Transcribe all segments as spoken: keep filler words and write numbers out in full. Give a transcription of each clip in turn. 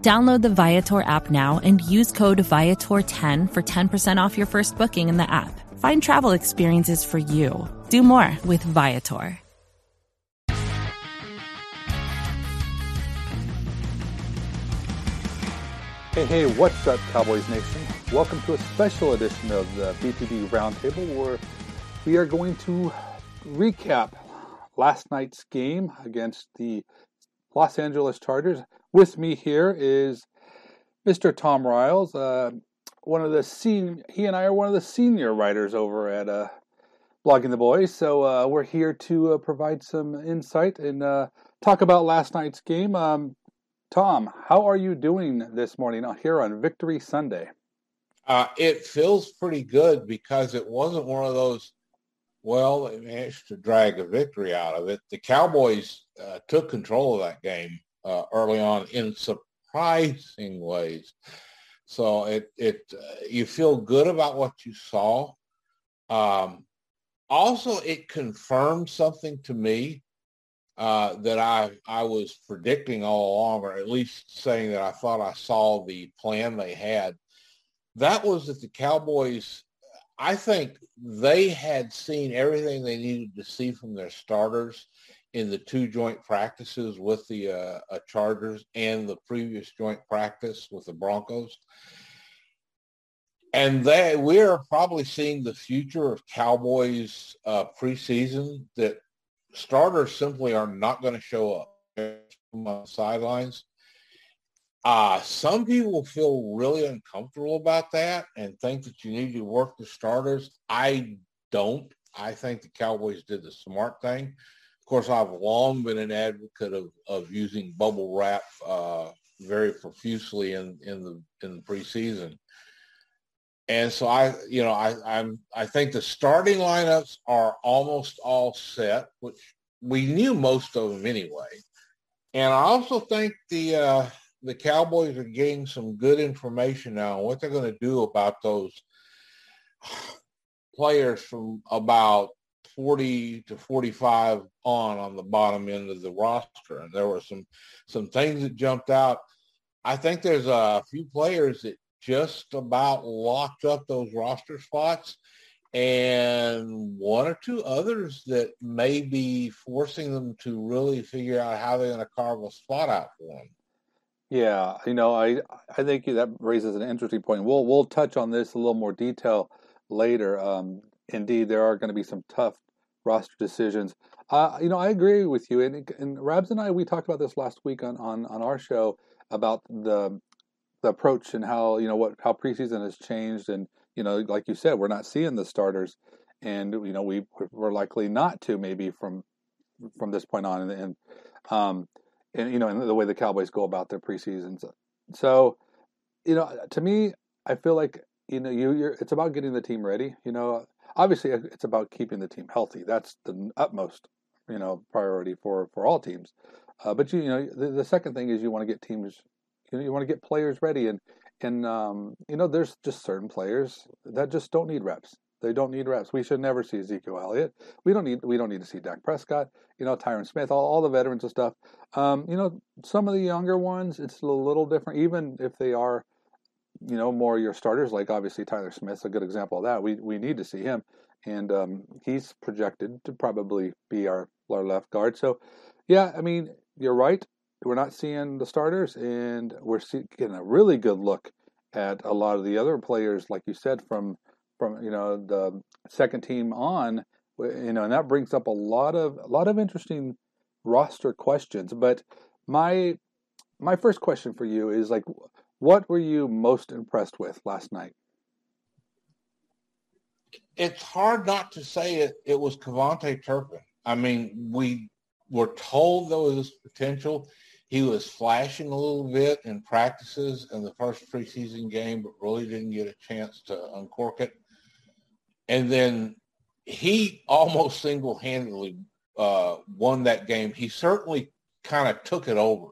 Download the Viator app now and use code Viator ten for ten percent off your first booking in the app. Find travel experiences for you. Do more with Viator. Hey, hey, what's up, Cowboys Nation? Welcome to a special edition of the B T B Roundtable, where we are going to recap last night's game against the Los Angeles Chargers. With me here is Mister Tom Riles, uh, one of the senior. He and I are one of the senior writers over at uh, Blogging the Boys, so uh, we're here to uh, provide some insight and uh, talk about last night's game. Um, Tom, how are you doing this morning here on Victory Sunday? Uh, it feels pretty good because it wasn't one of those. Well, they managed to drag a victory out of it. The Cowboys uh, took control of that game. Uh, early on in surprising ways. So it, it uh, you feel good about what you saw. Um, also, it confirmed something to me uh, that I, I was predicting all along, or at least saying that I thought I saw the plan they had. That was that the Cowboys, I think they had seen everything they needed to see from their starters in the two joint practices with the uh, uh, Chargers and the previous joint practice with the Broncos. And they, we're probably seeing the future of Cowboys uh, preseason, that starters simply are not going to show up on the sidelines. Uh, some people feel really uncomfortable about that and think that you need to work the starters. I don't. I think the Cowboys did the smart thing. Of course, I've long been an advocate of, of using bubble wrap uh, very profusely in, in the in the preseason, and so I, you know, I I'm I think the starting lineups are almost all set, which we knew most of them anyway. And I also think the uh, the Cowboys are getting some good information now on what they're going to do about those players from about forty to forty-five on on the bottom end of the roster. And there were some some things that jumped out. I think there's a few players that just about locked up those roster spots, and one or two others that may be forcing them to really figure out how they're going to carve a spot out for them. Yeah, you know, I I think that raises an interesting point. We'll we'll touch on this in a little more detail later. Um, Indeed, there are going to be some tough roster decisions. Uh, you know, I agree with you. And, and Rabs and I, we talked about this last week on, on, on our show about the the approach and how, you know, what how preseason has changed. And, you know, like you said, we're not seeing the starters. And, you know, we, we're likely not to maybe from from this point on. And, and, um, and you know, and the way the Cowboys go about their preseasons. So, you know, to me, I feel like, you know, you you're, it's about getting the team ready, you know. Obviously, it's about keeping the team healthy. That's the utmost, you know, priority for, for all teams. Uh, but you, you know, the, the second thing is you want to get teams, you know, you want to get players ready, and and um, you know, there's just certain players that just don't need reps. They don't need reps. We should never see Ezekiel Elliott. We don't need we don't need to see Dak Prescott. You know, Tyron Smith, all, all the veterans and stuff. Um, you know, some of the younger ones, it's a little different, even if they are, you know, more your starters, like obviously Tyler Smith's a good example of that. We we need to see him, and um, he's projected to probably be our, our left guard. So, yeah, I mean, you're right. We're not seeing the starters, and we're see, getting a really good look at a lot of the other players, like you said, from, from you know, the second team on. You know, and that brings up a lot of a lot of interesting roster questions. But my my first question for you is, like, what were you most impressed with last night? It's hard not to say it, it was KaVontae Turpin. I mean, we were told there was this potential. He was flashing a little bit in practices in the first preseason game, but really didn't get a chance to uncork it. And then he almost single-handedly uh, won that game. He certainly kind of took it over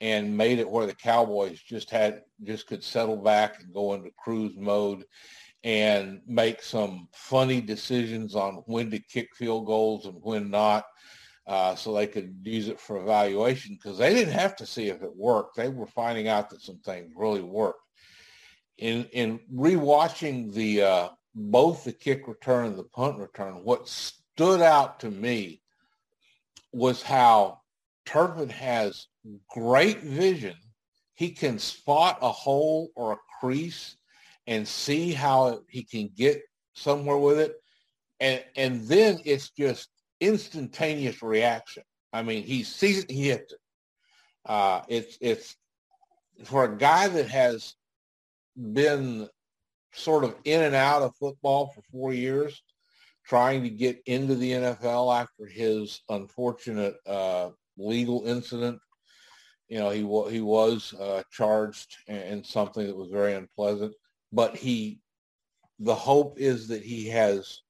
and made it where the Cowboys just had just could settle back and go into cruise mode and make some funny decisions on when to kick field goals and when not, uh, so they could use it for evaluation, because they didn't have to see if it worked. They were finding out that some things really worked. In in rewatching the uh, both the kick return and the punt return, what stood out to me was how Turpin has great vision. He can spot a hole or a crease and see how he can get somewhere with it. And and then it's just instantaneous reaction. I mean, he sees it, he hits it. Uh, it's, it's for a guy that has been sort of in and out of football for four years, trying to get into the N F L after his unfortunate uh, legal incident. You know, he, he was uh, charged in something that was very unpleasant. But he, the hope is that he has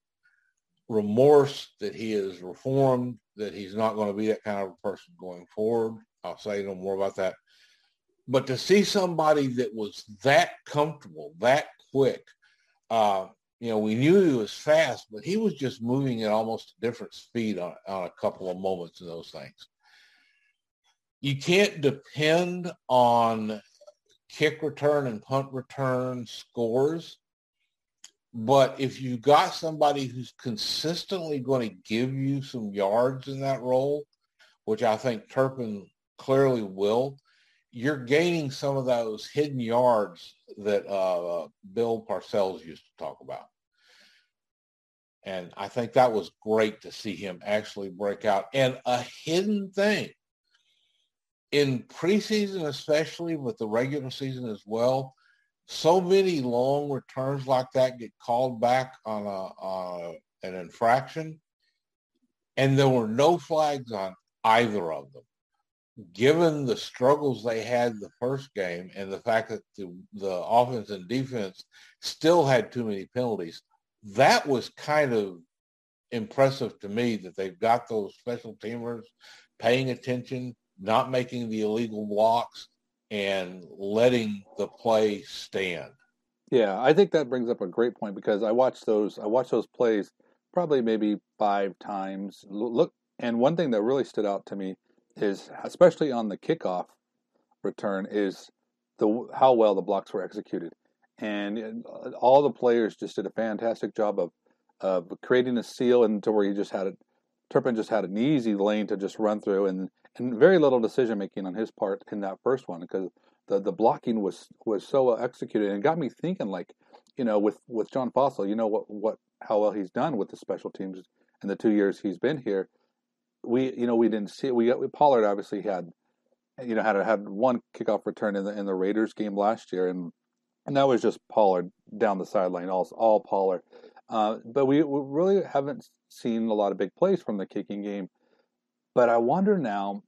remorse, that he is reformed, that he's not going to be that kind of a person going forward. I'll say no more about that. But to see somebody that was that comfortable, that quick, uh, you know, we knew he was fast, but he was just moving at almost a different speed on, on a couple of moments of those things. You can't depend on kick return and punt return scores. But if you got somebody who's consistently going to give you some yards in that role, which I think Turpin clearly will, you're gaining some of those hidden yards that uh, Bill Parcells used to talk about. And I think that was great to see him actually break out. And a hidden thing, in preseason especially, but the regular season as well, so many long returns like that get called back on a, on a, an infraction, and there were no flags on either of them. Given the struggles they had the first game and the fact that the, the offense and defense still had too many penalties, that was kind of impressive to me that they've got those special teamers paying attention, not making the illegal blocks, and letting the play stand. Yeah, I think that brings up a great point, because I watched those I watched those plays probably maybe five times. Look, and one thing that really stood out to me is, especially on the kickoff return, is the how well the blocks were executed. And all the players just did a fantastic job of of creating a seal, and to where he just had it, Turpin just had an easy lane to just run through, and And very little decision-making on his part in that first one, because the, the blocking was, was so well executed. And it got me thinking, like, you know, with, with John Fossil, you know, what, what how well he's done with the special teams in the two years he's been here. We, you know, we didn't see it. We, we Pollard obviously had, you know, had had one kickoff return in the in the Raiders game last year, and and that was just Pollard down the sideline, all, all Pollard. Uh, but we, we really haven't seen a lot of big plays from the kicking game. But I wonder now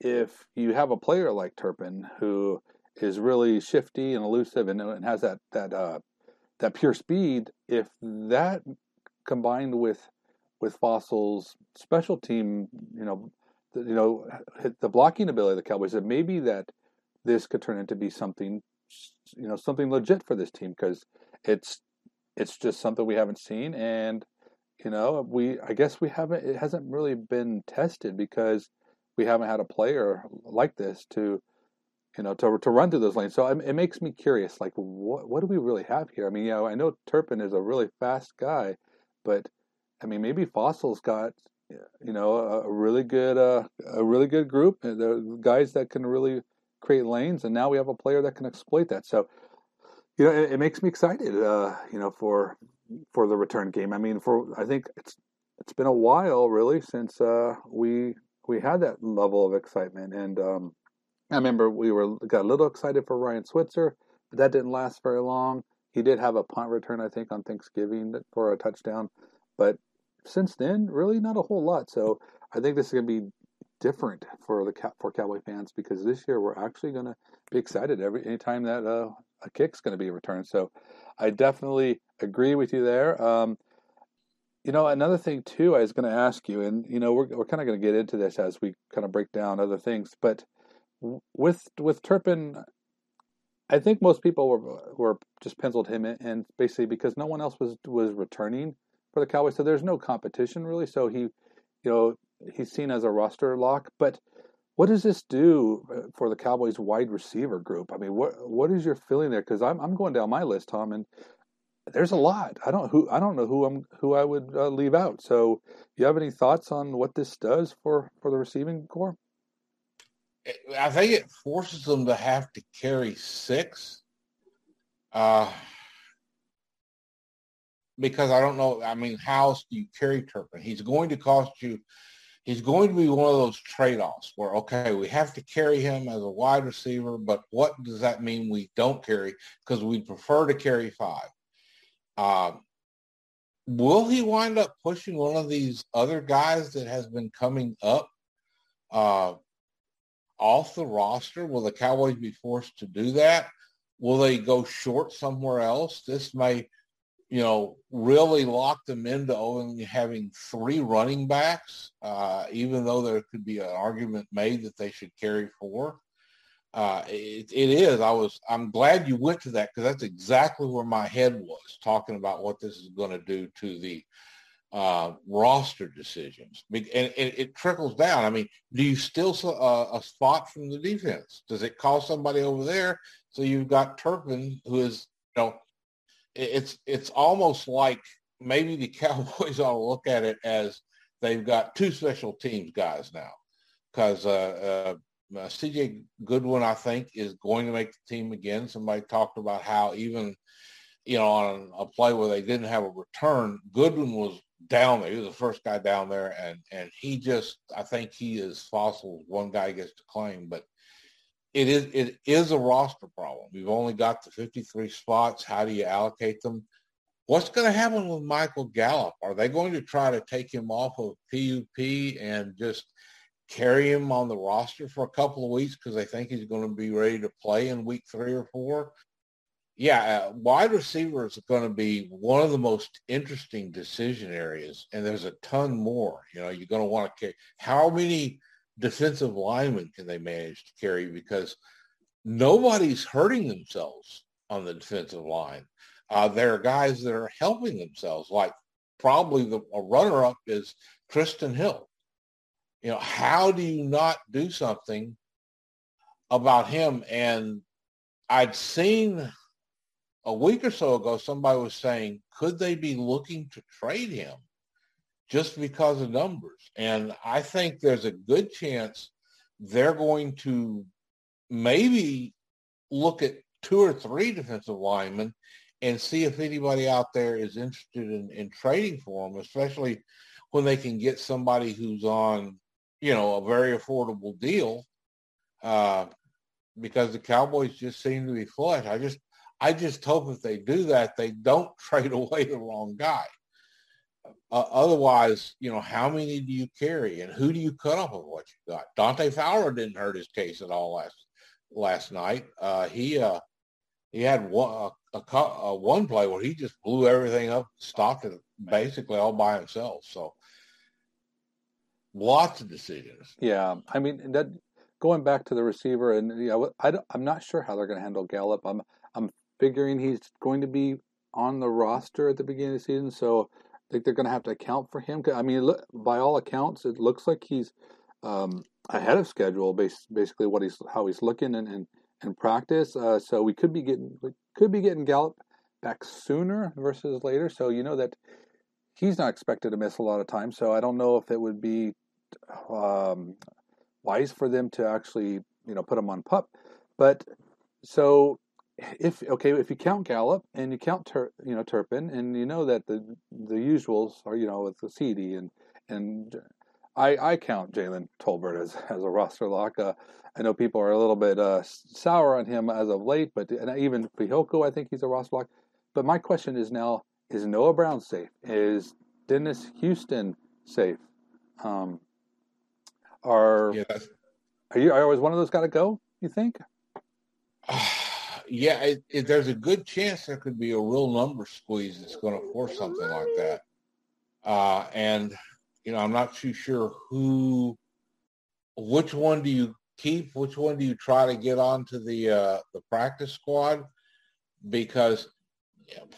if you have a player like Turpin who is really shifty and elusive and, and has that that uh, that pure speed, if that combined with with Fossil's special team, you know, the, you know, the blocking ability of the Cowboys, that maybe that this could turn into be something, you know, something legit for this team, because it's it's just something we haven't seen. And you know, we I guess we haven't, it hasn't really been tested, because we haven't had a player like this to, you know, to to run through those lanes. So it makes me curious, like, what what do we really have here? I mean, you know, I know Turpin is a really fast guy, but I mean, maybe Fossil's got, you know, a really good uh, a really good group, the guys that can really create lanes, and now we have a player that can exploit that. So, you know, it, it makes me excited, uh, you know, for. for the return game. I mean, for I think it's it's been a while really since uh, we we had that level of excitement. And um, I remember we were got a little excited for Ryan Switzer, but that didn't last very long. He did have a punt return, I think, on Thanksgiving for a touchdown, but since then, really not a whole lot. So I think this is going to be different for the for Cowboy fans, because this year we're actually going to be excited every anytime that uh, a kick's going to be returned. So I definitely agree with you there. Um, you know, another thing too, I was going to ask you, and you know, we're we're kind of going to get into this as we kind of break down other things, but with with Turpin, I think most people were were just penciled him in, and basically because no one else was was returning for the Cowboys, so there's no competition really. So he, you know, he's seen as a roster lock. But what does this do for the Cowboys wide receiver group? I mean, what what is your feeling there? Because I'm I'm going down my list, Tom, and there's a lot. I don't who I don't know who I'm who I would uh, leave out. So, you have any thoughts on what this does for, for the receiving corps? I think it forces them to have to carry six. Uh, because I don't know, I mean, how else do you carry Turpin? He's going to cost you, he's going to be one of those trade-offs where, okay, we have to carry him as a wide receiver, but what does that mean we don't carry? Because we prefer to carry five. Uh, will he wind up pushing one of these other guys that has been coming up uh, off the roster? Will the Cowboys be forced to do that? Will they go short somewhere else? This may, you know, really lock them into only having three running backs, uh, even though there could be an argument made that they should carry four. Uh, it, it is. I was, I'm glad you went to that, because that's exactly where my head was, talking about what this is going to do to the uh, roster decisions. And, and it trickles down. I mean, do you steal a, a spot from the defense? Does it cost somebody over there? So you've got Turpin, who is, you know, it's it's almost like maybe the Cowboys ought to look at it as they've got two special teams guys now, because uh, uh, uh, C J. Goodwin, I think, is going to make the team again. Somebody talked about how even, you know, on a play where they didn't have a return, Goodwin was down there. He was the first guy down there, and, and he just, I think he is Fossil. One guy gets to claim, but It is it is a roster problem. We've only got the fifty-three spots. How do you allocate them? What's going to happen with Michael Gallup? Are they going to try to take him off of P U P and just carry him on the roster for a couple of weeks because they think he's going to be ready to play in week three or four? Yeah, uh, wide receiver is going to be one of the most interesting decision areas, and there's a ton more. You know, you're going to want to carry how many – defensive linemen can they manage to carry, because nobody's hurting themselves on the defensive line. Uh, there are guys that are helping themselves, like probably the a runner-up is Tristan Hill. You know, how do you not do something about him? And I'd seen a week or so ago, somebody was saying, could they be looking to trade him just because of numbers? And I think there's a good chance they're going to maybe look at two or three defensive linemen and see if anybody out there is interested in, in trading for them, especially when they can get somebody who's on, you know, a very affordable deal, uh, because the Cowboys just seem to be flush. I just, I just hope if they do that, they don't trade away the wrong guy. Uh, otherwise, you know, how many do you carry and who do you cut off of what you got? Dante Fowler didn't hurt his case at all last last night. Uh, he uh, he had one, a, a, a one play where he just blew everything up, stopped it basically all by himself. So lots of decisions. Yeah, I mean, that going back to the receiver, and you know, I I'm not sure how they're going to handle Gallup. I'm I'm figuring he's going to be on the roster at the beginning of the season, so I think they're going to have to account for him. I mean, look, by all accounts, it looks like he's um, ahead of schedule. Based, basically, what he's how he's looking and and, and practice. Uh, so we could be getting we could be getting Gallup back sooner versus later. So you know that he's not expected to miss a lot of time. So I don't know if it would be um, wise for them to actually, you know, put him on PUP. But so, If okay, if you count Gallup and you count Tur- you know Turpin, and you know that the the usuals are, you know, with the C D and and I I count Jalen Tolbert as, as a roster lock. Uh, I know people are a little bit uh, sour on him as of late, but and even Fihoko, I think he's a roster lock. But my question is now: is Noah Brown safe? Is Dennis Houston safe? Um, Are yeah, are you? Are, is one of those got to go? You think? Uh, yeah, it, it, there's a good chance there could be a real number squeeze that's going to force something like that. Uh, and you know, I'm not too sure who, which one do you keep? Which one do you try to get onto the uh, the practice squad? Because,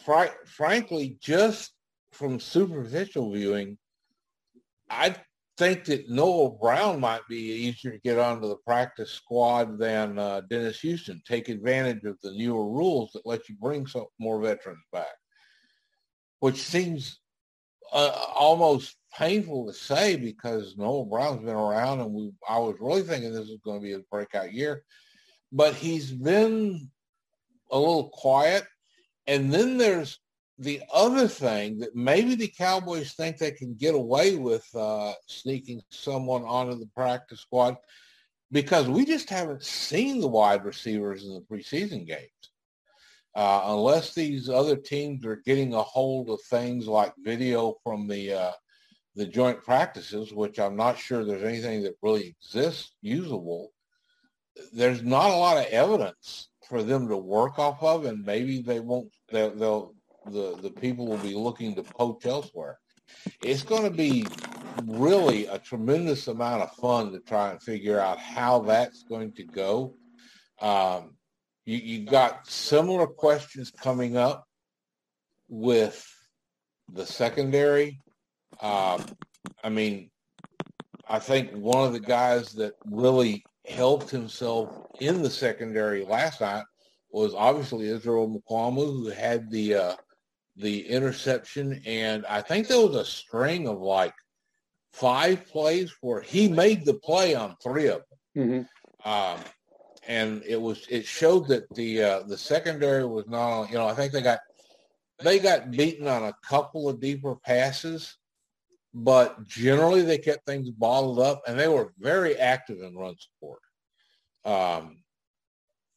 fr- frankly, just from superficial viewing, I think that Noah Brown might be easier to get onto the practice squad than uh, Dennis Houston. Take advantage of the newer rules that let you bring some more veterans back, which seems uh, almost painful to say because Noah Brown's been around, and we, I was really thinking this was going to be his breakout year, but he's been a little quiet. And then there's the other thing that maybe the Cowboys think they can get away with uh, sneaking someone onto the practice squad because we just haven't seen the wide receivers in the preseason games. Uh, unless these other teams are getting a hold of things like video from the uh, the joint practices, which I'm not sure there's anything that really exists usable, there's not a lot of evidence for them to work off of, and maybe they won't, they'll, they'll the, the people will be looking to poach elsewhere. It's going to be really a tremendous amount of fun to try and figure out how that's going to go. Um, you, you got similar questions coming up with the secondary. Uh, I mean, I think one of the guys that really helped himself in the secondary last night was obviously Israel Mukwamu, who had the uh, the interception, and I think there was a string of like five plays where he made the play on three of them, mm-hmm. um, and it was it showed that the uh, the secondary was not, you know, I think they got they got beaten on a couple of deeper passes, but generally they kept things bottled up, and they were very active in run support. Um,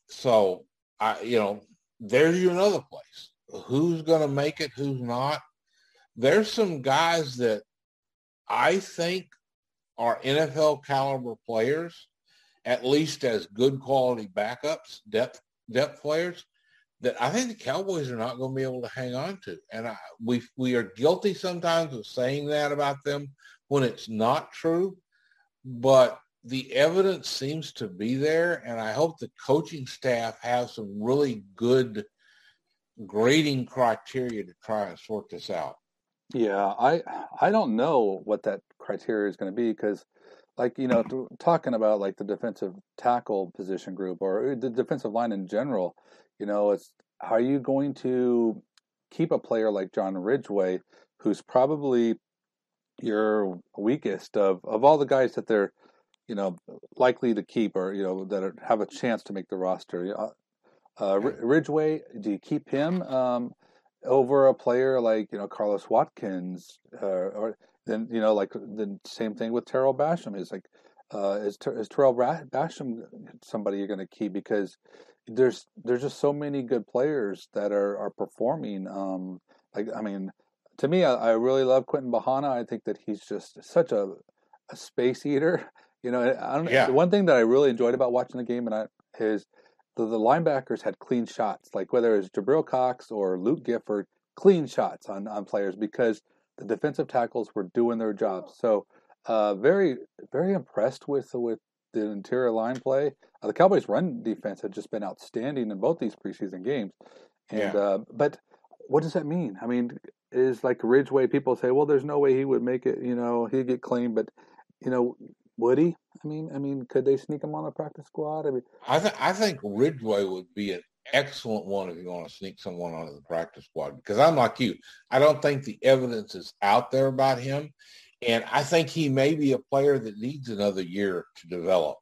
so, I, you know, there's you another place. Who's going to make it? Who's not? There's some guys that I think are N F L caliber players, at least as good quality backups, depth depth players, that I think the Cowboys are not going to be able to hang on to. And I, we we are guilty sometimes of saying that about them when it's not true, but the evidence seems to be there, and I hope the coaching staff have some really good grading criteria to try and sort this out. Yeah, I I don't know what that criteria is going to be because, like, you know, th- talking about, like, the defensive tackle position group or the defensive line in general, you know, it's how are you going to keep a player like John Ridgeway, who's probably your weakest of, of all the guys that they're, you know, likely to keep or, you know, that are, have a chance to make the roster. Uh, uh, Ridgeway, do you keep him um, over a player like, you know, Carlos Watkins uh, or then, you know, like the same thing with Terrell Basham is like, uh, is, is Terrell Basham somebody you're going to keep because There's there's just so many good players that are, are performing. Um, like I mean, to me, I, I really love Quentin Bohanna. I think that he's just such a, a space eater. You know, I don't, yeah. One thing that I really enjoyed about watching the game and I, is the, the linebackers had clean shots. Like whether it was Jabril Cox or Luke Gifford, clean shots on, on players because the defensive tackles were doing their jobs. So uh, very very impressed with with. The interior line play. Uh, the Cowboys' run defense had just been outstanding in both these preseason games. And yeah. uh, but what does that mean? I mean, is like Ridgeway, people say, well, there's no way he would make it, you know, he'd get claimed, but, you know, would he? I mean, I mean, could they sneak him on the practice squad? I mean, I, th- I think Ridgeway would be an excellent one if you want to sneak someone onto the practice squad because I'm like you. I don't think the evidence is out there about him. And I think he may be a player that needs another year to develop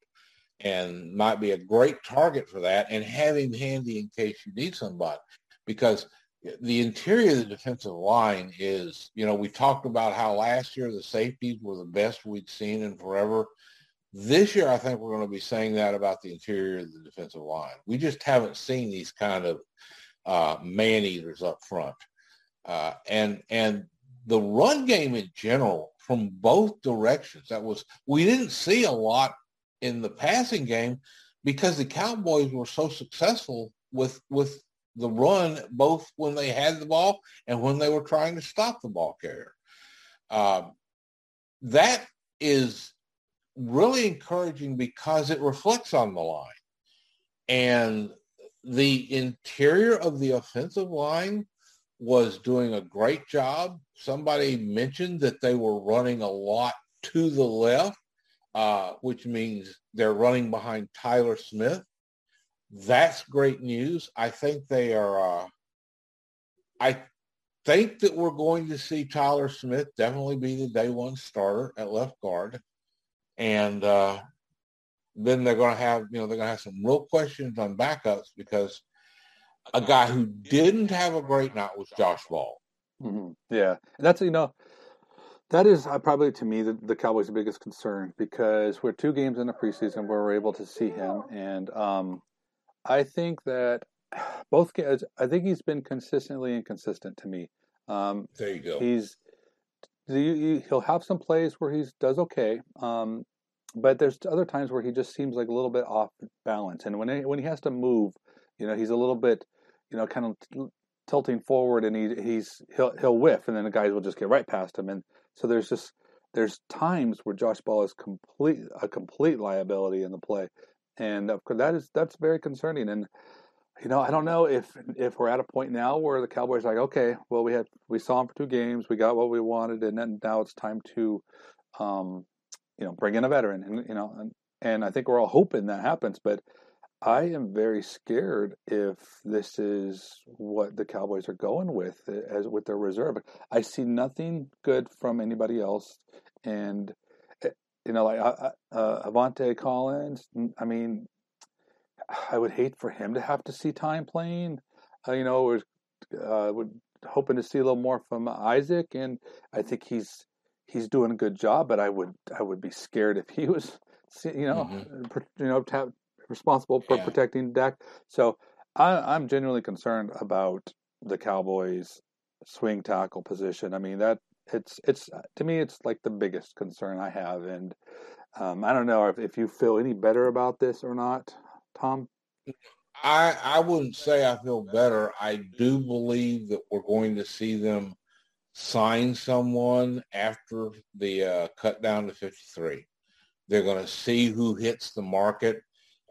and might be a great target for that and have him handy in case you need somebody because the interior of the defensive line is, you know, we talked about how last year the safeties were the best we'd seen in forever. This year, I think we're going to be saying that about the interior of the defensive line. We just haven't seen these kind of uh, man-eaters up front. Uh, and, and, the run game in general from both directions. That was, we didn't see a lot in the passing game because the Cowboys were so successful with, with the run, both when they had the ball and when they were trying to stop the ball carrier. Um, that is really encouraging because it reflects on the line. And the interior of the offensive line was doing a great job. Somebody mentioned that they were running a lot to the left, uh, which means they're running behind Tyler Smith. That's great news. I think they are, uh, I think that we're going to see Tyler Smith definitely be the day one starter at left guard. And uh, then they're going to have, you know, they're going to have some real questions on backups because a guy who didn't have a great night was Josh Ball. Mm-hmm. Yeah. And that's, you know, that is probably to me the, the Cowboys' biggest concern because we're two games in the preseason where we're able to see him. And, um, I think that both guys, I think he's been consistently inconsistent to me. Um, there you go. He's he'll have some plays where he does okay, um, but there's other times where he just seems like a little bit off balance. And when he, when he has to move, you know, he's a little bit, you know, kind of tilting forward, and he he's he'll he'll whiff, and then the guys will just get right past him. And so there's just there's times where Josh Ball is complete a complete liability in the play. And of course, that is that's very concerning. And you know, I don't know if if we're at a point now where the Cowboys are like, okay, well, we had we saw him for two games, we got what we wanted, and then now it's time to, um, you know, bring in a veteran. And you know, and, and I think we're all hoping that happens. But I am very scared if this is what the Cowboys are going with as with their reserve. I see nothing good from anybody else, and. You know, like uh, uh, Avante Collins, I mean, I would hate for him to have to see time playing. Uh, you know, we're uh, hoping to see a little more from Isaac, and I think he's he's doing a good job. But I would I would be scared if he was, you know, mm-hmm. per, you know, t- responsible for yeah. protecting Dak. So I, I'm genuinely concerned about the Cowboys' swing tackle position. I mean that. It's it's to me it's like the biggest concern I have, and um, I don't know if, if you feel any better about this or not, Tom. I I wouldn't say I feel better. I do believe that we're going to see them sign someone after the uh, cut down to fifty-three. They're going to see who hits the market,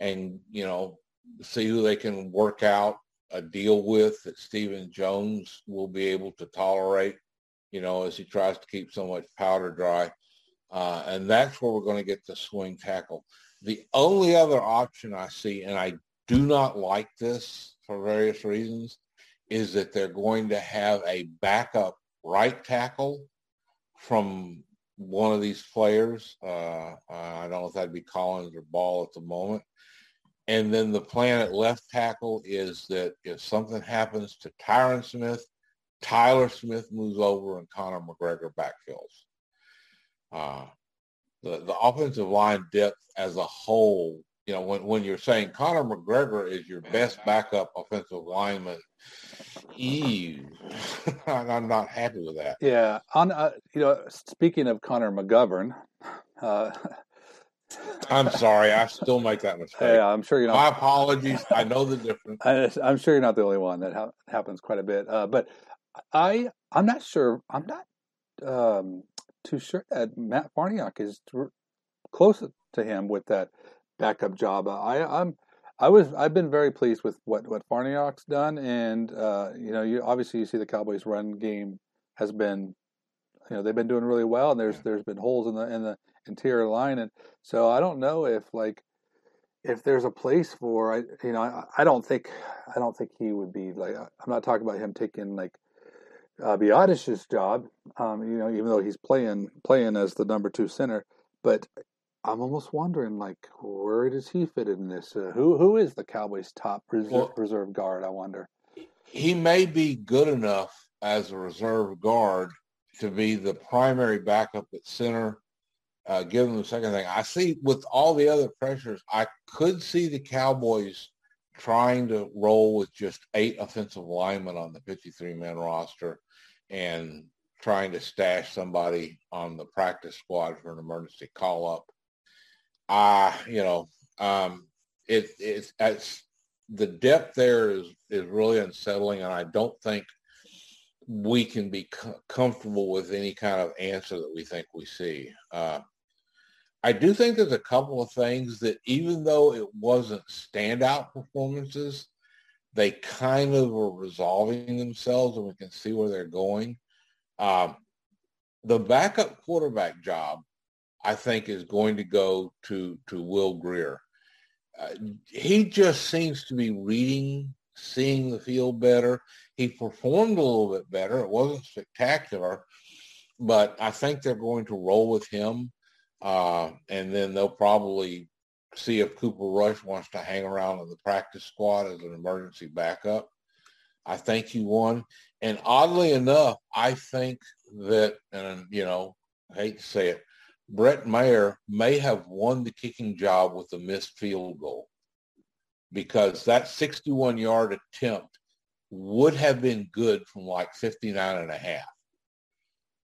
and you know, see who they can work out a deal with that Stephen Jones will be able to tolerate. You know, as he tries to keep so much powder dry. Uh, and that's where we're going to get the swing tackle. The only other option I see, and I do not like this for various reasons, is that they're going to have a backup right tackle from one of these players. Uh, I don't know if that'd be Collins or Ball at the moment. And then the plan at left tackle is that if something happens to Tyron Smith, Tyler Smith moves over and Connor McGregor backfills. Uh, the, the offensive line depth as a whole, you know, when, when you're saying Connor McGregor is your best backup offensive lineman, ew, I'm not happy with that. Yeah. On, uh, you know, speaking of Connor McGovern, uh, I'm sorry. I still make that mistake. Yeah, I'm sure you're not. My apologies. I know the difference. I, I'm sure you're not the only one. That ha- happens quite a bit. Uh, but I, I'm not sure, I'm not um, too sure that Matt Farniok is r- close to him with that backup job. I, I'm, I was, I've been very pleased with what, what Farniok's done. And, uh, you know, you obviously you see the Cowboys run game has been, you know, they've been doing really well, and there's, yeah. there's been holes in the, in the interior line. And so I don't know if like, if there's a place for, I, you know, I, I don't think, I don't think he would be like, I'm not talking about him taking like, Uh, Biadish's job, um, you know, even though he's playing playing as the number two center, but I'm almost wondering, like, where does he fit in this? Uh, who who is the Cowboys' top reserve, well, reserve guard? I wonder. He may be good enough as a reserve guard to be the primary backup at center. Uh, give him the second thing. I see with all the other pressures, I could see the Cowboys trying to roll with just eight offensive linemen on the fifty-three man roster. And trying to stash somebody on the practice squad for an emergency call-up. Uh, you know, um, it, it, it's the depth there is, is really unsettling, and I don't think we can be co- comfortable with any kind of answer that we think we see. Uh, I do think there's a couple of things that, even though it wasn't standout performances, they kind of are resolving themselves, and we can see where they're going. Um, the backup quarterback job, I think, is going to go to, to Will Greer. Uh, he just seems to be reading, seeing the field better. He performed a little bit better. It wasn't spectacular, but I think they're going to roll with him, uh, and then they'll probably see if Cooper Rush wants to hang around in the practice squad as an emergency backup. I think he won. And oddly enough, I think that, and you know, I hate to say it, Brett Maher may have won the kicking job with a missed field goal, because that sixty-one-yard attempt would have been good from like fifty-nine and a half.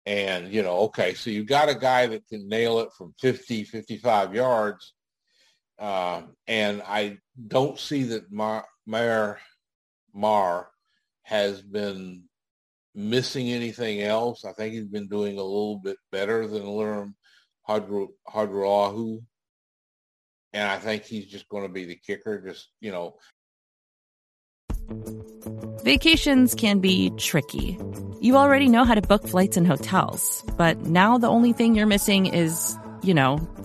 And, you know, okay, so you've got a guy that can nail it from fifty, fifty-five yards, uh, and I don't see that Maher, Maher, Maher has been missing anything else. I think he's been doing a little bit better than Liram Hadralahu, and I think he's just going to be the kicker, just, you know. Vacations can be tricky. You already know how to book flights and hotels, but now the only thing you're missing is, you know,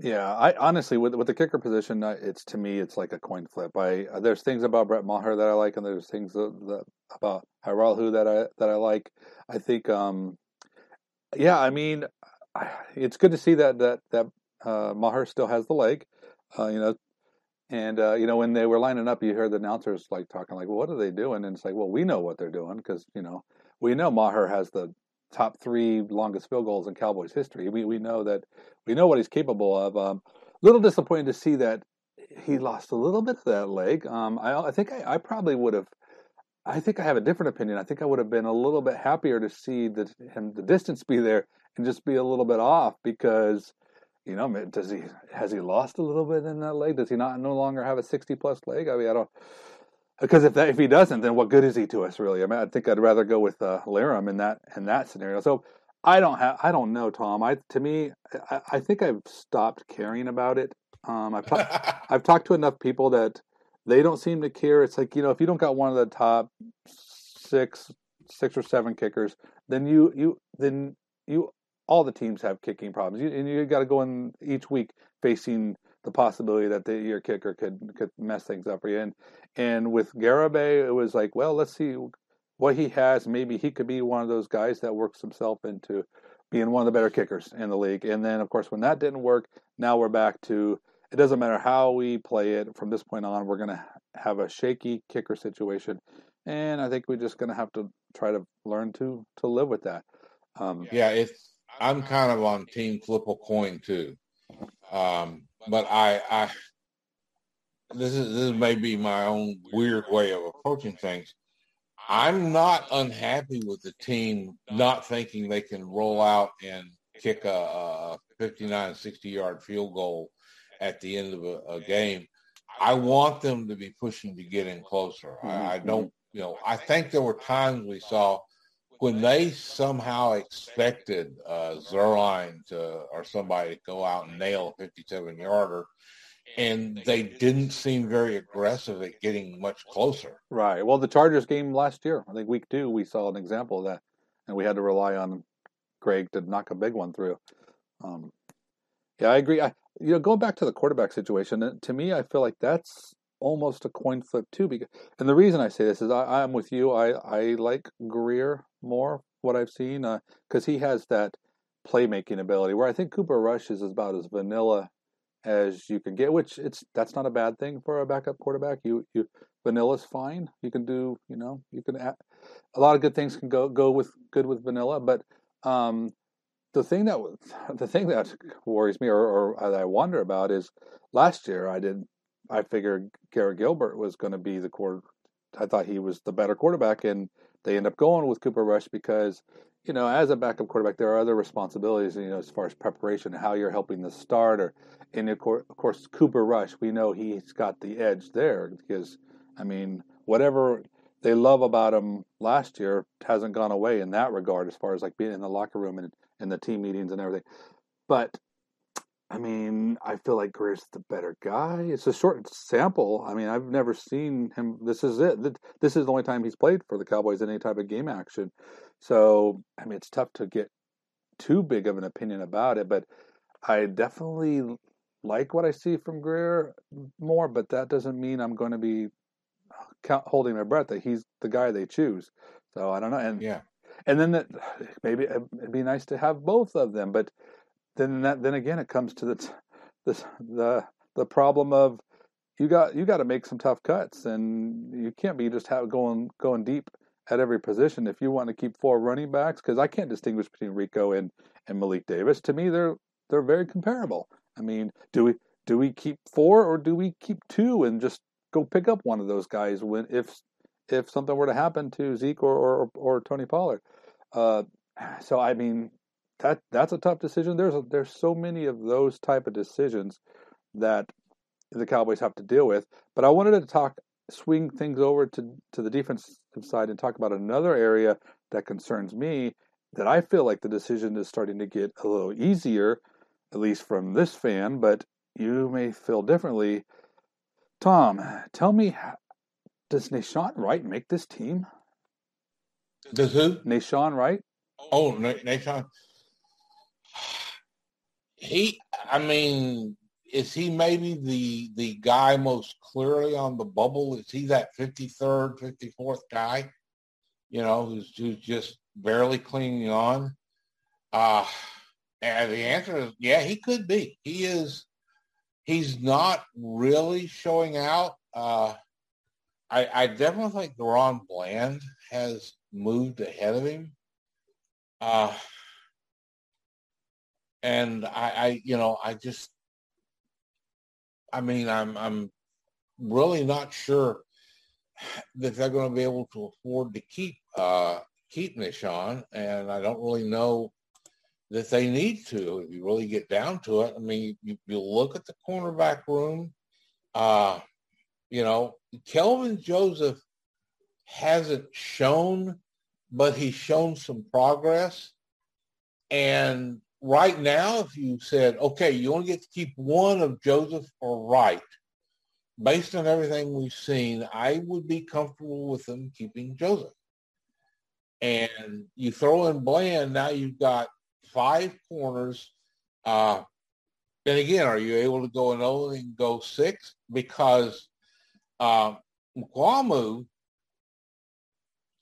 Yeah, I honestly, with with the kicker position, it's to me, it's like a coin flip. I there's things about Brett Maher that I like, and there's things that, that, about Hadralahu that I that I like. I think, um, yeah, I mean, it's good to see that that that uh, Maher still has the leg, uh, you know, and uh, you know, when they were lining up, you heard the announcers like talking like, well, "What are they doing?" And it's like, "Well, we know what they're doing because you know we know Maher has the top three longest field goals in Cowboys history. We we know that we know what he's capable of." Um, little disappointed to see that he lost a little bit of that leg. Um, I, I think I, I probably would have. I think I have a different opinion. I think I would have been a little bit happier to see the him the distance be there and just be a little bit off because, you know, does he has he lost a little bit in that leg? Does he not no longer have a sixty plus leg? I mean, I don't. Because if that, if he doesn't, then what good is he to us, really? I mean, I think I'd rather go with uh, Liram in that in that scenario. So I don't have, I don't know, Tom. I to me, I, I think I've stopped caring about it. Um, I've talk, I've talked to enough people that they don't seem to care. It's like, you know, if you don't got one of the top six, six or seven kickers, then you you then you all the teams have kicking problems, you, and you got to go in each week facing the possibility that the, your kicker could could mess things up for you. And, and with Garibay, it was like, well, let's see what he has. Maybe he could be one of those guys that works himself into being one of the better kickers in the league. And then, of course, when that didn't work, now we're back to It doesn't matter how we play it. From this point on, we're going to have a shaky kicker situation. And I think we're just going to have to try to learn to to live with that. Um, yeah, it's, I'm kind of on team flip a coin too. Um, but I, I this is this may be my own weird way of approaching things. I'm not unhappy with the team not thinking they can roll out and kick a, a fifty-nine, sixty-yard field goal at the end of a, a game. I want them to be pushing to get in closer. I, I don't, you know, I think there were times we saw when they somehow expected uh, Zerline to, or somebody to go out and nail a fifty-seven-yarder, and they didn't seem very aggressive at getting much closer. Right. Well, the Chargers game last year, I think week two, we saw an example of that, and we had to rely on Greg to knock a big one through. Um, yeah, I agree. I, you know, going back to the quarterback situation, to me, I feel like that's almost a coin flip too. Because, and the reason I say this is I, I'm with you. I, I like Greer more, what I've seen, because uh, he has that playmaking ability. Where I think Cooper Rush is about as vanilla as you can get, which it's that's not a bad thing for a backup quarterback. You you vanilla's fine. You can do you know you can add, a lot of good things can go go with good with vanilla, but. Um, The thing that the thing that worries me, or, or that I wonder about, is last year I didn't. I figured Garrett Gilbert was going to be the quarter. I thought he was the better quarterback, and they end up going with Cooper Rush because, you know, as a backup quarterback, there are other responsibilities. You know, as far as preparation, how you're helping the starter, and of course, of course Cooper Rush. We know he's got the edge there because, I mean, whatever they love about him last year hasn't gone away in that regard, as far as like being in the locker room and. and the team meetings and everything. But, I mean, I feel like Greer's the better guy. It's a short sample. I mean, I've never seen him. This is it. This is the only time he's played for the Cowboys in any type of game action. So, I mean, it's tough to get too big of an opinion about it, but I definitely like what I see from Greer more, but that doesn't mean I'm going to be holding my breath that he's the guy they choose. So, I don't know. And yeah. And then that, maybe it'd be nice to have both of them, but then that, then again it comes to the the the, the problem of you got you got to make some tough cuts, and you can't be just have going going deep at every position if you want to keep four running backs. Because I can't distinguish between Rico and, and Malik Davis. To me, they're they're very comparable. I mean, do we do we keep four or do we keep two and just go pick up one of those guys when if if something were to happen to Zeke or or, or Tony Pollard? Uh, so, I mean, that that's a tough decision. There's a, there's so many of those type of decisions that the Cowboys have to deal with. But I wanted to talk, swing things over to, to the defensive side and talk about another area that concerns me, that I feel like the decision is starting to get a little easier, at least from this fan, but you may feel differently. Tom, tell me, does Nahshon Wright make this team? Does who? Nahshon Wright. Oh, Nahshon. He, I mean, is he maybe the the guy most clearly on the bubble? Is he that fifty-third, fifty-fourth guy, you know, who's, who's just barely clinging on? Uh, and the answer is, yeah, he could be. He is, he's not really showing out. Uh, I, I definitely think Deron Bland has moved ahead of him. Uh, and I, I, you know, I just, I mean, I'm, I'm really not sure that they're going to be able to afford to keep, uh, keep Nahshon. And I don't really know that they need to, if you really get down to it. I mean, you, you look at the cornerback room, uh, you know, Kelvin Joseph hasn't shown, but he's shown some progress. And right now, if you said, okay, you only get to keep one of Joseph or Wright, based on everything we've seen, I would be comfortable with them keeping Joseph. And you throw in Bland, now you've got five corners. Uh, then again, are you able to go and only go six? Because uh, Mukwamu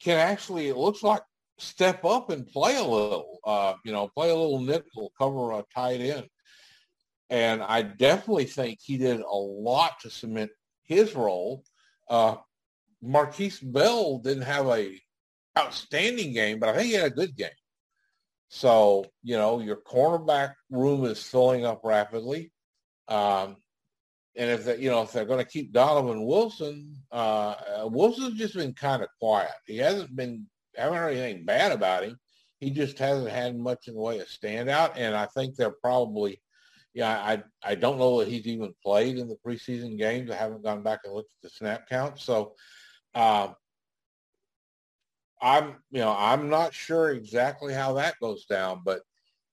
can actually, it looks like, step up and play a little, uh, you know, play a little nickel, cover a tight end. And I definitely think he did a lot to cement his role. Uh, Markquese Bell didn't have a outstanding game, but I think he had a good game. So, you know, your cornerback room is filling up rapidly. Um, and if they, you know, if they're going to keep Donovan Wilson, uh, Wilson's just been kind of quiet. He hasn't been, I haven't heard anything bad about him. He just hasn't had much in the way of standout. And I think they're probably, yeah, I, I don't know that he's even played in the preseason games. I haven't gone back and looked at the snap count. So, um, I'm, you know, I'm not sure exactly how that goes down, but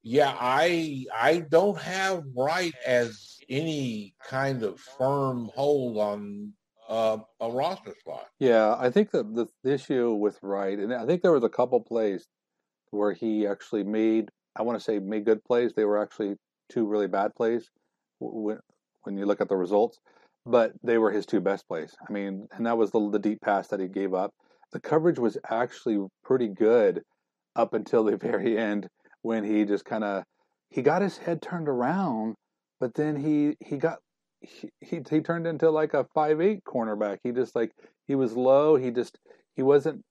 yeah, I, I don't have Wright as any kind of firm hold on uh, a roster spot. Yeah. I think that the issue with Wright, and I think there was a couple plays where he actually made, I want to say made good plays. They were actually two really bad plays when, when you look at the results, but they were his two best plays. I mean, and that was the, the deep pass that he gave up. The coverage was actually pretty good up until the very end when he just kind of, he got his head turned around, but then he, he got, he, he, he turned into like a five eight cornerback. He just like, he was low. He just, he wasn't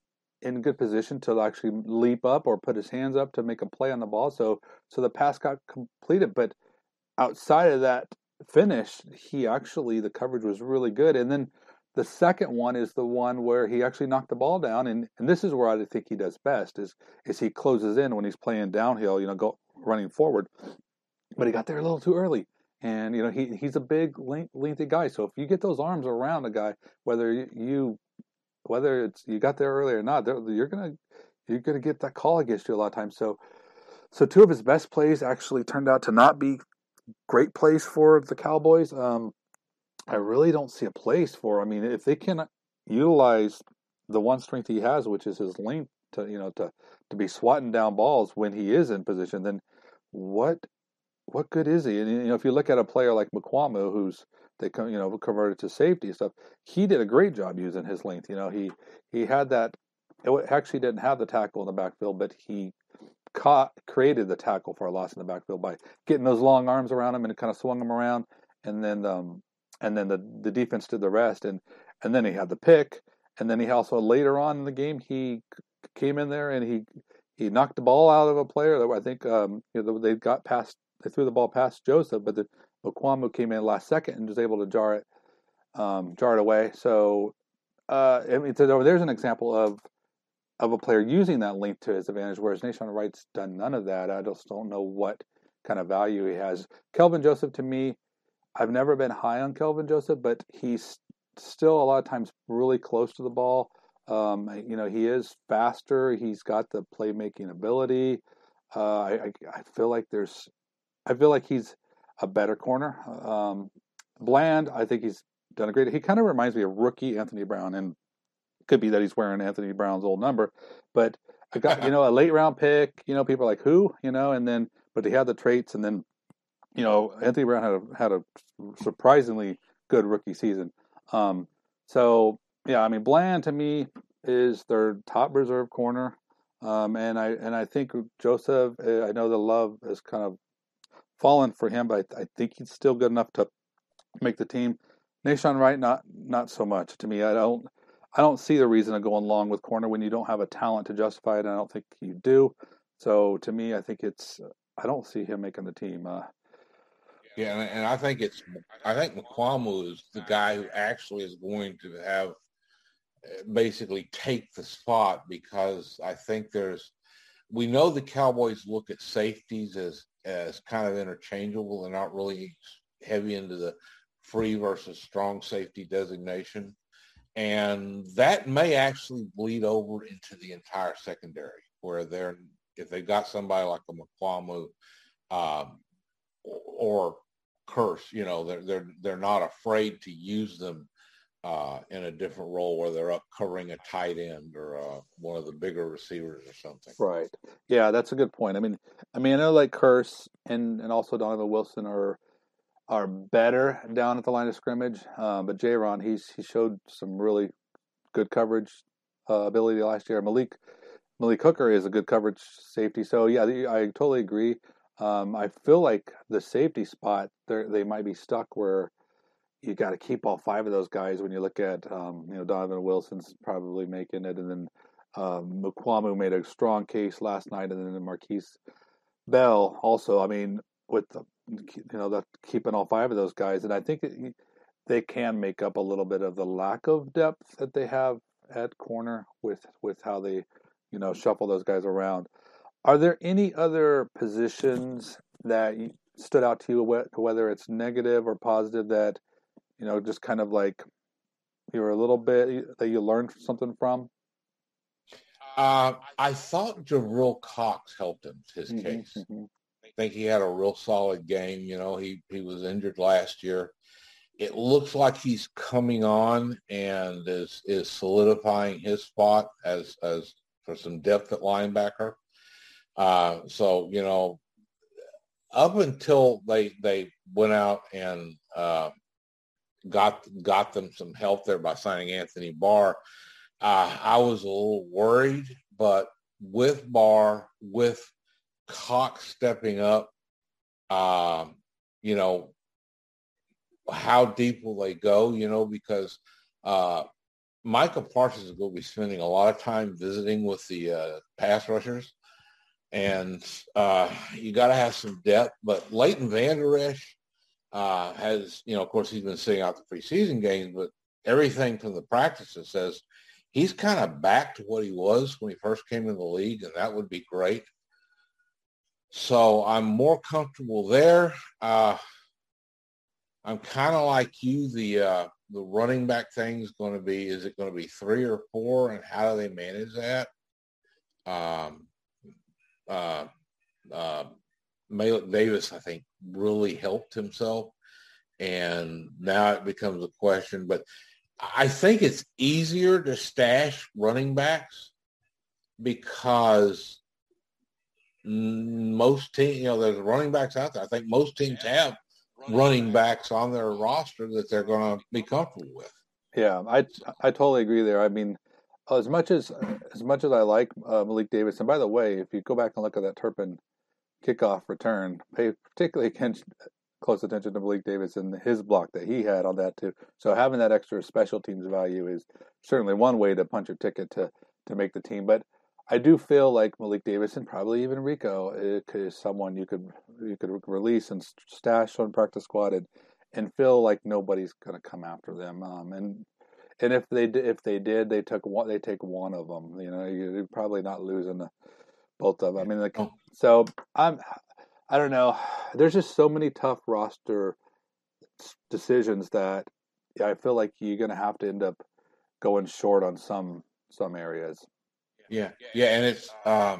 in good position to actually leap up or put his hands up to make a play on the ball. So, so the pass got completed, but outside of that finish, he actually, the coverage was really good. And then the second one is the one where he actually knocked the ball down, and, and this is where I think he does best is is he closes in when he's playing downhill, you know, go running forward. But he got there a little too early, and you know he he's a big lengthy guy. So if you get those arms around a guy, whether you whether it's you got there early or not, you're gonna you're gonna get that call against you a lot of times. So so two of his best plays actually turned out to not be great plays for the Cowboys. Um, I really don't see a place for. I mean, if they can utilize the one strength he has, which is his length, to you know, to, to be swatting down balls when he is in position, then what what good is he? And you know, if you look at a player like Mukwamu, who's they you know converted to safety and stuff, he did a great job using his length. You know, he he had that. It actually didn't have the tackle in the backfield, but he caught created the tackle for a loss in the backfield by getting those long arms around him and kind of swung him around, and then. Um, And then the, the defense did the rest, and, and then he had the pick, and then he also later on in the game he came in there and he he knocked the ball out of a player that I think um, you know, they got past they threw the ball past Joseph, but the Mukwamu came in last second and was able to jar it um, jar it away. So uh, I mean, so there's an example of of a player using that length to his advantage, whereas Nahshon Wright's done none of that. I just don't know what kind of value he has. Kelvin Joseph to me. I've never been high on Kelvin Joseph, but he's still a lot of times really close to the ball. Um, you know, he is faster. He's got the playmaking ability. Uh, I, I feel like there's, I feel like he's a better corner. Um, Bland, I think he's done a great. He kind of reminds me of rookie Anthony Brown, and it could be that he's wearing Anthony Brown's old number. But I got you know a late round pick. You know, people are like who you know, and then but he had the traits, and then. You know, Anthony Brown had a, had a surprisingly good rookie season. Um, so, yeah, I mean, Bland to me is their top reserve corner, um, and I and I think Joseph. I know the love has kind of fallen for him, but I, I think he's still good enough to make the team. Nahshon Wright, not not so much to me. I don't I don't see the reason of going long with corner when you don't have a talent to justify it. And I don't think you do. So to me, I think it's I don't see him making the team. Uh, Yeah, and I think it's I think Mukwamu is the guy who actually is going to have basically take the spot because I think there's we know the Cowboys look at safeties as as kind of interchangeable. They're not really heavy into the free versus strong safety designation, and that may actually bleed over into the entire secondary where they're if they've got somebody like a Mukwamu um, or curse, you know, they're, they're, they're not afraid to use them uh, in a different role where they're up covering a tight end or uh, one of the bigger receivers or something. Right. Yeah, that's a good point. I mean, I mean, I know like Curse and, and also Donovan Wilson are are better down at the line of scrimmage, um, but Jaron, he's he showed some really good coverage uh, ability last year. Malik Malik Hooker is a good coverage safety. So yeah, I totally agree. Um, I feel like the safety spot they might be stuck where you got to keep all five of those guys. When you look at, um, you know, Donovan Wilson's probably making it, and then um, Mukwamu made a strong case last night, and then Markquese Bell also. I mean, with the, you know, that keeping all five of those guys, and I think it, they can make up a little bit of the lack of depth that they have at corner with with how they, you know, shuffle those guys around. Are there any other positions that stood out to you, whether it's negative or positive, that, you know, just kind of like you were a little bit that you learned something from? Uh, I thought Javril Cox helped him, his mm-hmm, case. Mm-hmm. I think he had a real solid game. You know, he, he was injured last year. It looks like he's coming on and is, is solidifying his spot as, as for some depth at linebacker. Uh, so, you know, up until they they went out and uh, got got them some help there by signing Anthony Barr, uh, I was a little worried. But with Barr, with Cox stepping up, uh, you know, how deep will they go? You know, because uh, Micah Parsons is going to be spending a lot of time visiting with the uh, pass rushers. And uh, you got to have some depth. But Leighton Vander Esch uh, has, you know, of course, he's been sitting out the preseason games, but everything from the practices says he's kind of back to what he was when he first came in the league, and that would be great. So I'm more comfortable there. Uh, I'm kind of like you. The uh, the running back thing is going to be, is it going to be three or four, and how do they manage that? Um Uh, uh, Malik Davis, I think, really helped himself, and now it becomes a question. But I think it's easier to stash running backs because most teams, you know, there's running backs out there. I think most teams have running backs on their roster that they're going to be comfortable with. Yeah, I I totally agree there. I mean, As much as as much as I like uh, Malik Davis, and by the way, if you go back and look at that Turpin kickoff return, pay particularly attention, close attention to Malik Davis and his block that he had on that too. So having that extra special teams value is certainly one way to punch a ticket to, to make the team. But I do feel like Malik Davis and probably even Rico is someone you could you could release and stash on practice squad and, and feel like nobody's going to come after them. Um, and And if they if they did, they took one. They take one of them. You know, you're probably not losing the, both of them. I mean, like, so I'm. I don't know. There's just so many tough roster decisions that I feel like you're going to have to end up going short on some some areas. Yeah, yeah, and it's um,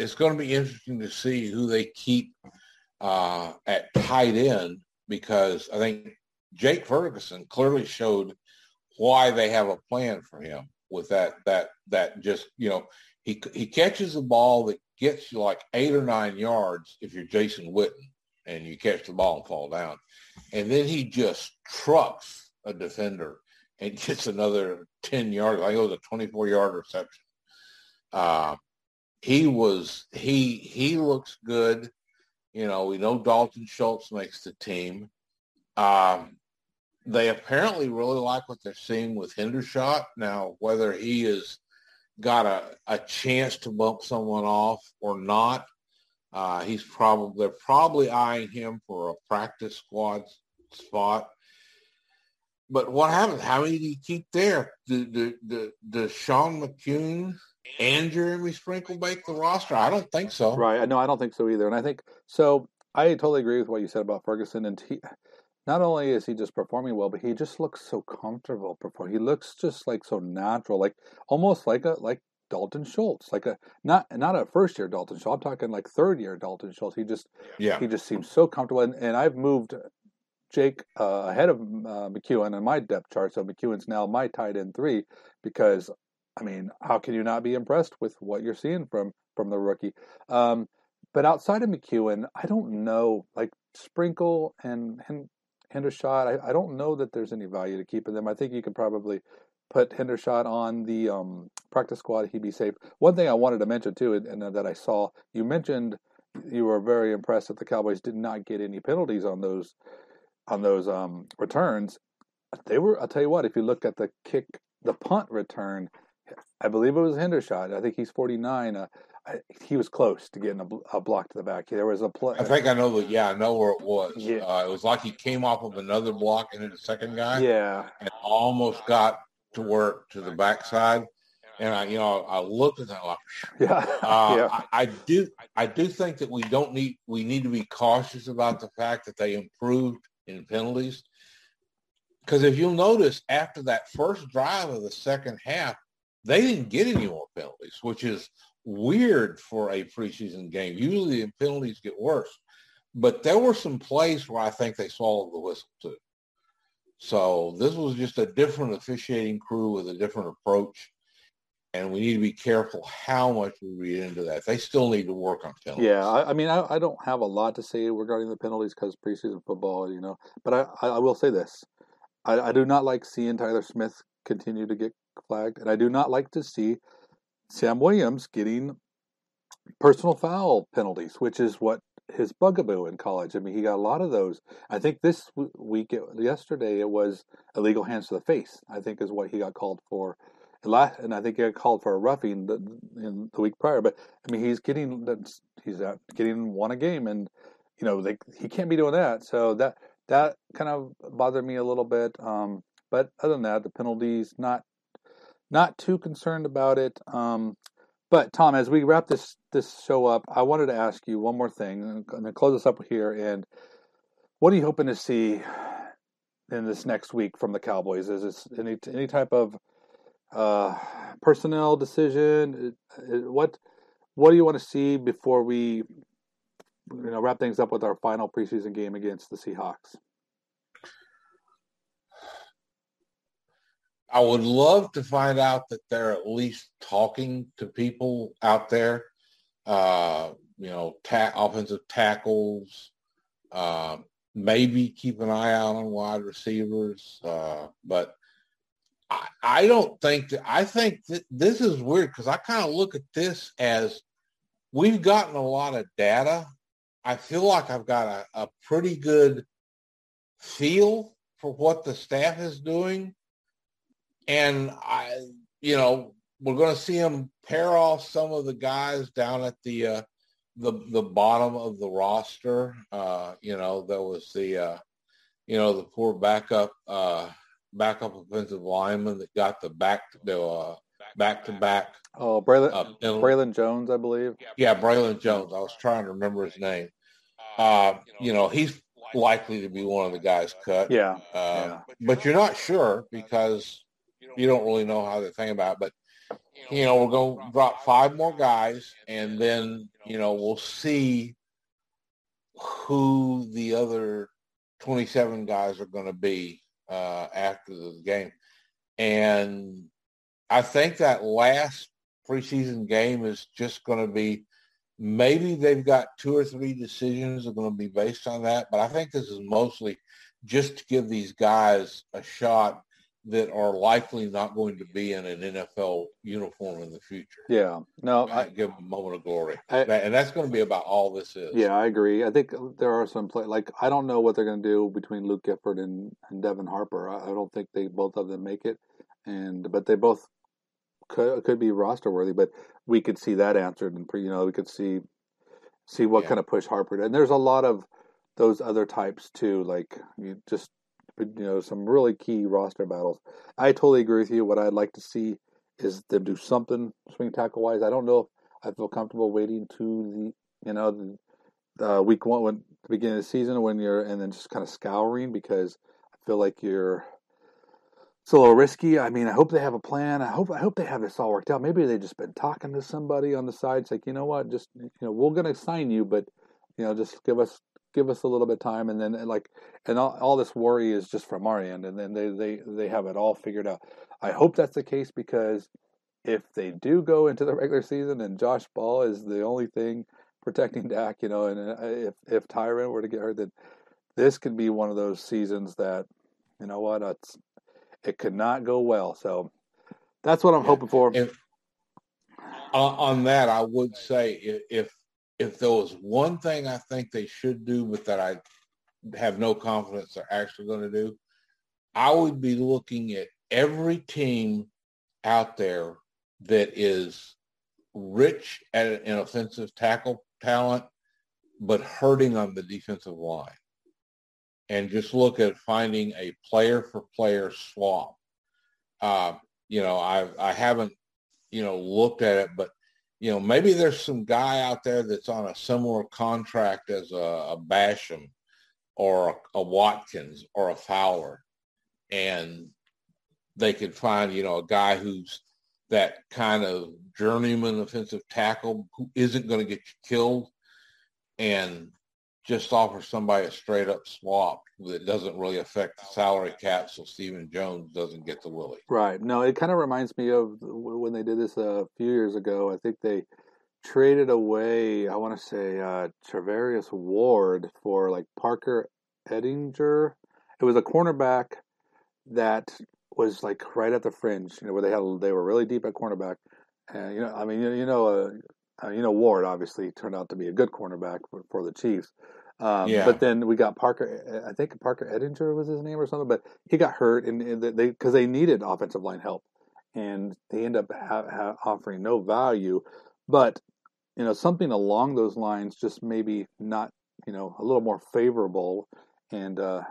it's going to be interesting to see who they keep uh, at tight end, because I think Jake Ferguson clearly showed why they have a plan for him with that, that, that just, you know, he, he catches a ball that gets you like eight or nine yards if you're Jason Witten and you catch the ball and fall down. And then he just trucks a defender and gets another ten yards. I go to twenty-four yard reception. Uh, he was, he, he looks good. You know, we know Dalton Schultz makes the team. Um, They apparently really like what they're seeing with Hendershot. Now, whether he has got a, a chance to bump someone off or not, uh, he's probably they're probably eyeing him for a practice squad spot. But what happens? How many do you keep there? Do, do, do, does Sean McCune and Jeremy Sprinkle make the roster? I don't think so. Right. No, I don't think so either. And I think so. I totally agree with what you said about Ferguson and T. Not only is he just performing well, but he just looks so comfortable performing. He looks just like so natural, like almost like a like Dalton Schultz, like a not not a first year Dalton Schultz. I'm talking like third year Dalton Schultz. He just yeah. he just seems so comfortable. And, and I've moved Jake uh, ahead of uh, McEwen in my depth chart, so McEwen's now my tight end three because I mean, how can you not be impressed with what you're seeing from from the rookie? Um, but outside of McEwen, I don't know, like Sprinkle and and. Hendershot, I, I don't know that there's any value to keeping them. I think you could probably put Hendershot on the um, practice squad. He'd be safe. One thing I wanted to mention, too, and, and that I saw, you mentioned you were very impressed that the Cowboys did not get any penalties on those on those um, returns. They were. I'll tell you what. If you look at the kick, the punt return, I believe it was Hendershot. I think he's forty-nine. Uh, I, he was close to getting a, a block to the back. There was a play. I think I know. The, yeah, I know where it was. Yeah. Uh, it was like he came off of another block into the second guy. Yeah, and almost got to work to the backside. And I, you know, I looked at that like, yeah, uh, yeah. I, I do, I do think that we don't need, we need to be cautious about the fact that they improved in penalties. Because if you'll notice, after that first drive of the second half, they didn't get any more penalties, which is weird for a preseason game. Usually the penalties get worse, but there were some plays where I think they swallowed the whistle too. So this was just a different officiating crew with a different approach. And we need to be careful how much we read into that. They still need to work on penalties. Yeah, I, I mean, I, I don't have a lot to say regarding the penalties because preseason football, you know. But I, I will say this. I, I do not like seeing Tyler Smith continue to get flagged. And I do not like to see Sam Williams getting personal foul penalties, which is what his bugaboo in college. I mean, he got a lot of those. I think this week, yesterday, it was illegal hands to the face, I think is what he got called for. And I think he got called for a roughing the, in the week prior. But, I mean, he's getting he's out getting one a game. And, you know, they, he can't be doing that. So that that kind of bothered me a little bit. Um, but other than that, the penalties, not not too concerned about it. Um, but, Tom, as we wrap this, this show up, I wanted to ask you one more thing. I'm going to close this up here. And what are you hoping to see in this next week from the Cowboys? Is this any any type of Uh, personnel decision? What what do you want to see before we, you know, wrap things up with our final preseason game against the Seahawks? I would love to find out that they're at least talking to people out there. Uh, you know, ta- offensive tackles. Uh, maybe keep an eye out on wide receivers. Uh, but I don't think that, I think that this is weird because I kind of look at this as we've gotten a lot of data. I feel like I've got a, a pretty good feel for what the staff is doing. And I, you know, we're going to see them pair off some of the guys down at the, uh, the, the bottom of the roster. Uh, you know, there was the, uh, you know, the poor backup, uh, backup offensive lineman that got the back the uh, back to back. Oh, Braylon uh, Braylon Jones, I believe. Yeah, Braylon Jones. I was trying to remember his name. Uh, you know, he's likely to be one of the guys cut. Yeah. Uh, yeah. But you're not sure because you don't really know how they're thinking about it. But you know, we're going to drop five more guys, and then you know we'll see who the other twenty-seven guys are going to be. Uh, after the game. And I think that last preseason game is just going to be, maybe they've got two or three decisions that are going to be based on that, but I think this is mostly just to give these guys a shot that are likely not going to be in an N F L uniform in the future. Yeah. No, I give them a moment of glory. I, and that's going to be about all this is. Yeah, I agree. I think there are some play, like, I don't know what they're going to do between Luke Gifford and, and Devin Harper. I, I don't think they both of them make it. And, but they both could, could be roster worthy, but we could see that answered and pre, you know, we could see, see what yeah. kind of push Harper did. And there's a lot of those other types too. Like you just, you know, some really key roster battles. I totally agree with you. What I'd like to see is them do something swing tackle wise. I don't know if I feel comfortable waiting to the, you know, the uh, week one, when the beginning of the season, when you're, and then just kind of scouring, because I feel like you're, it's a little risky. I mean, I hope they have a plan. I hope, I hope they have this all worked out. Maybe they've just been talking to somebody on the side. It's like, you know what, just, you know, we're going to sign you, but, you know, just give us, give us a little bit of time, and then like, and all, all this worry is just from our end, and then they, they, they have it all figured out. I hope that's the case, because if they do go into the regular season and Josh Ball is the only thing protecting Dak, you know, and if, if Tyron were to get hurt, then this could be one of those seasons that, you know what, it's, it could not go well. So that's what I'm hoping for. If, uh, on that, I would say if, if if there was one thing I think they should do, but that I have no confidence they're actually going to do, I would be looking at every team out there that is rich at an offensive tackle talent, but hurting on the defensive line, and just look at finding a player for player swap. Uh, you know, I I haven't, you know, looked at it, but, you know, maybe there's some guy out there that's on a similar contract as a, a Basham or a, a Watkins or a Fowler, and they could find, you know, a guy who's that kind of journeyman offensive tackle who isn't going to get you killed, and just offer somebody a straight-up swap that doesn't really affect the salary cap, so Stephen Jones doesn't get the Willie. Right. No, it kind of reminds me of when they did this a few years ago. I think they traded away, I want to say, uh, Trevarius Ward for, like, Parker Ettinger. It was a cornerback that was, like, right at the fringe, you know, where they had they were really deep at cornerback. And, you know, I mean, you know... Uh, Uh, you know, Ward obviously turned out to be a good cornerback for, for the Chiefs. Um, yeah. But then we got Parker, I think Parker Ettinger was his name or something, but he got hurt and, and they because they needed offensive line help. And they end up ha- ha- offering no value. But, you know, something along those lines, just maybe not, you know, a little more favorable. And uh,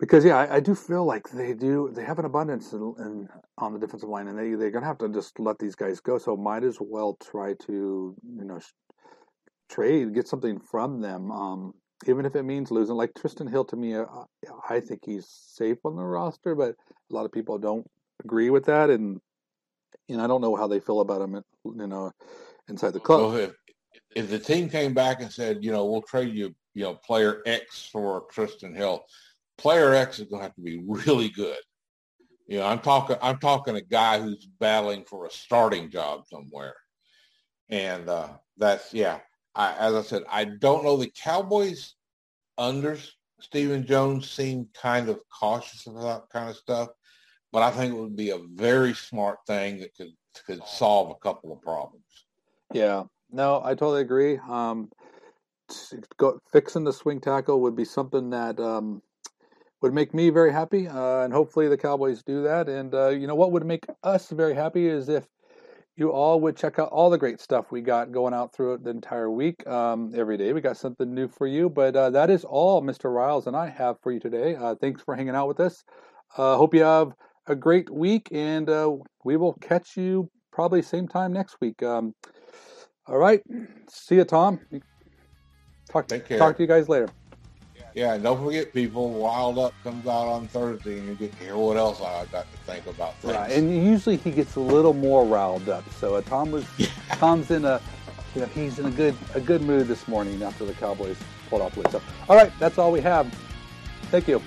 because, yeah, I, I do feel like they do, they have an abundance in, in, on the defensive line, and they, they're going to have to just let these guys go. So might as well try to, you know, trade, get something from them, um, even if it means losing. Like Tristan Hill, to me, I, I think he's safe on the roster, but a lot of people don't agree with that. And, and I don't know how they feel about him, you know, inside the club. So if, if the team came back and said, you know, we'll trade you, you know, player X for Tristan Hill, player X is going to have to be really good. You know, I'm talking, I'm talking a guy who's battling for a starting job somewhere. And uh, that's, yeah, I, as I said, I don't know. The Cowboys under Stephen Jones seem kind of cautious about that kind of stuff, but I think it would be a very smart thing that could, could solve a couple of problems. Yeah, no, I totally agree. Um, go, fixing the swing tackle would be something that, um, would make me very happy, uh, and hopefully the Cowboys do that. And, uh, you know, what would make us very happy is if you all would check out all the great stuff we got going out through the entire week. Um, every day we got something new for you. But uh, that is all Mister Riles and I have for you today. Uh, thanks for hanging out with us. Uh, hope you have a great week, and uh, we will catch you probably same time next week. Um, all right. See you, Tom. Talk, Take care. Talk to you guys later. Yeah, and don't forget, people, Wild Up comes out on Thursday, and you get to hear what else I got to think about things. Right, and usually he gets a little more riled up. So uh, Tom was, Tom's in a, you know, he's in a good a good mood this morning after the Cowboys pulled off the win. So, all right, that's all we have. Thank you.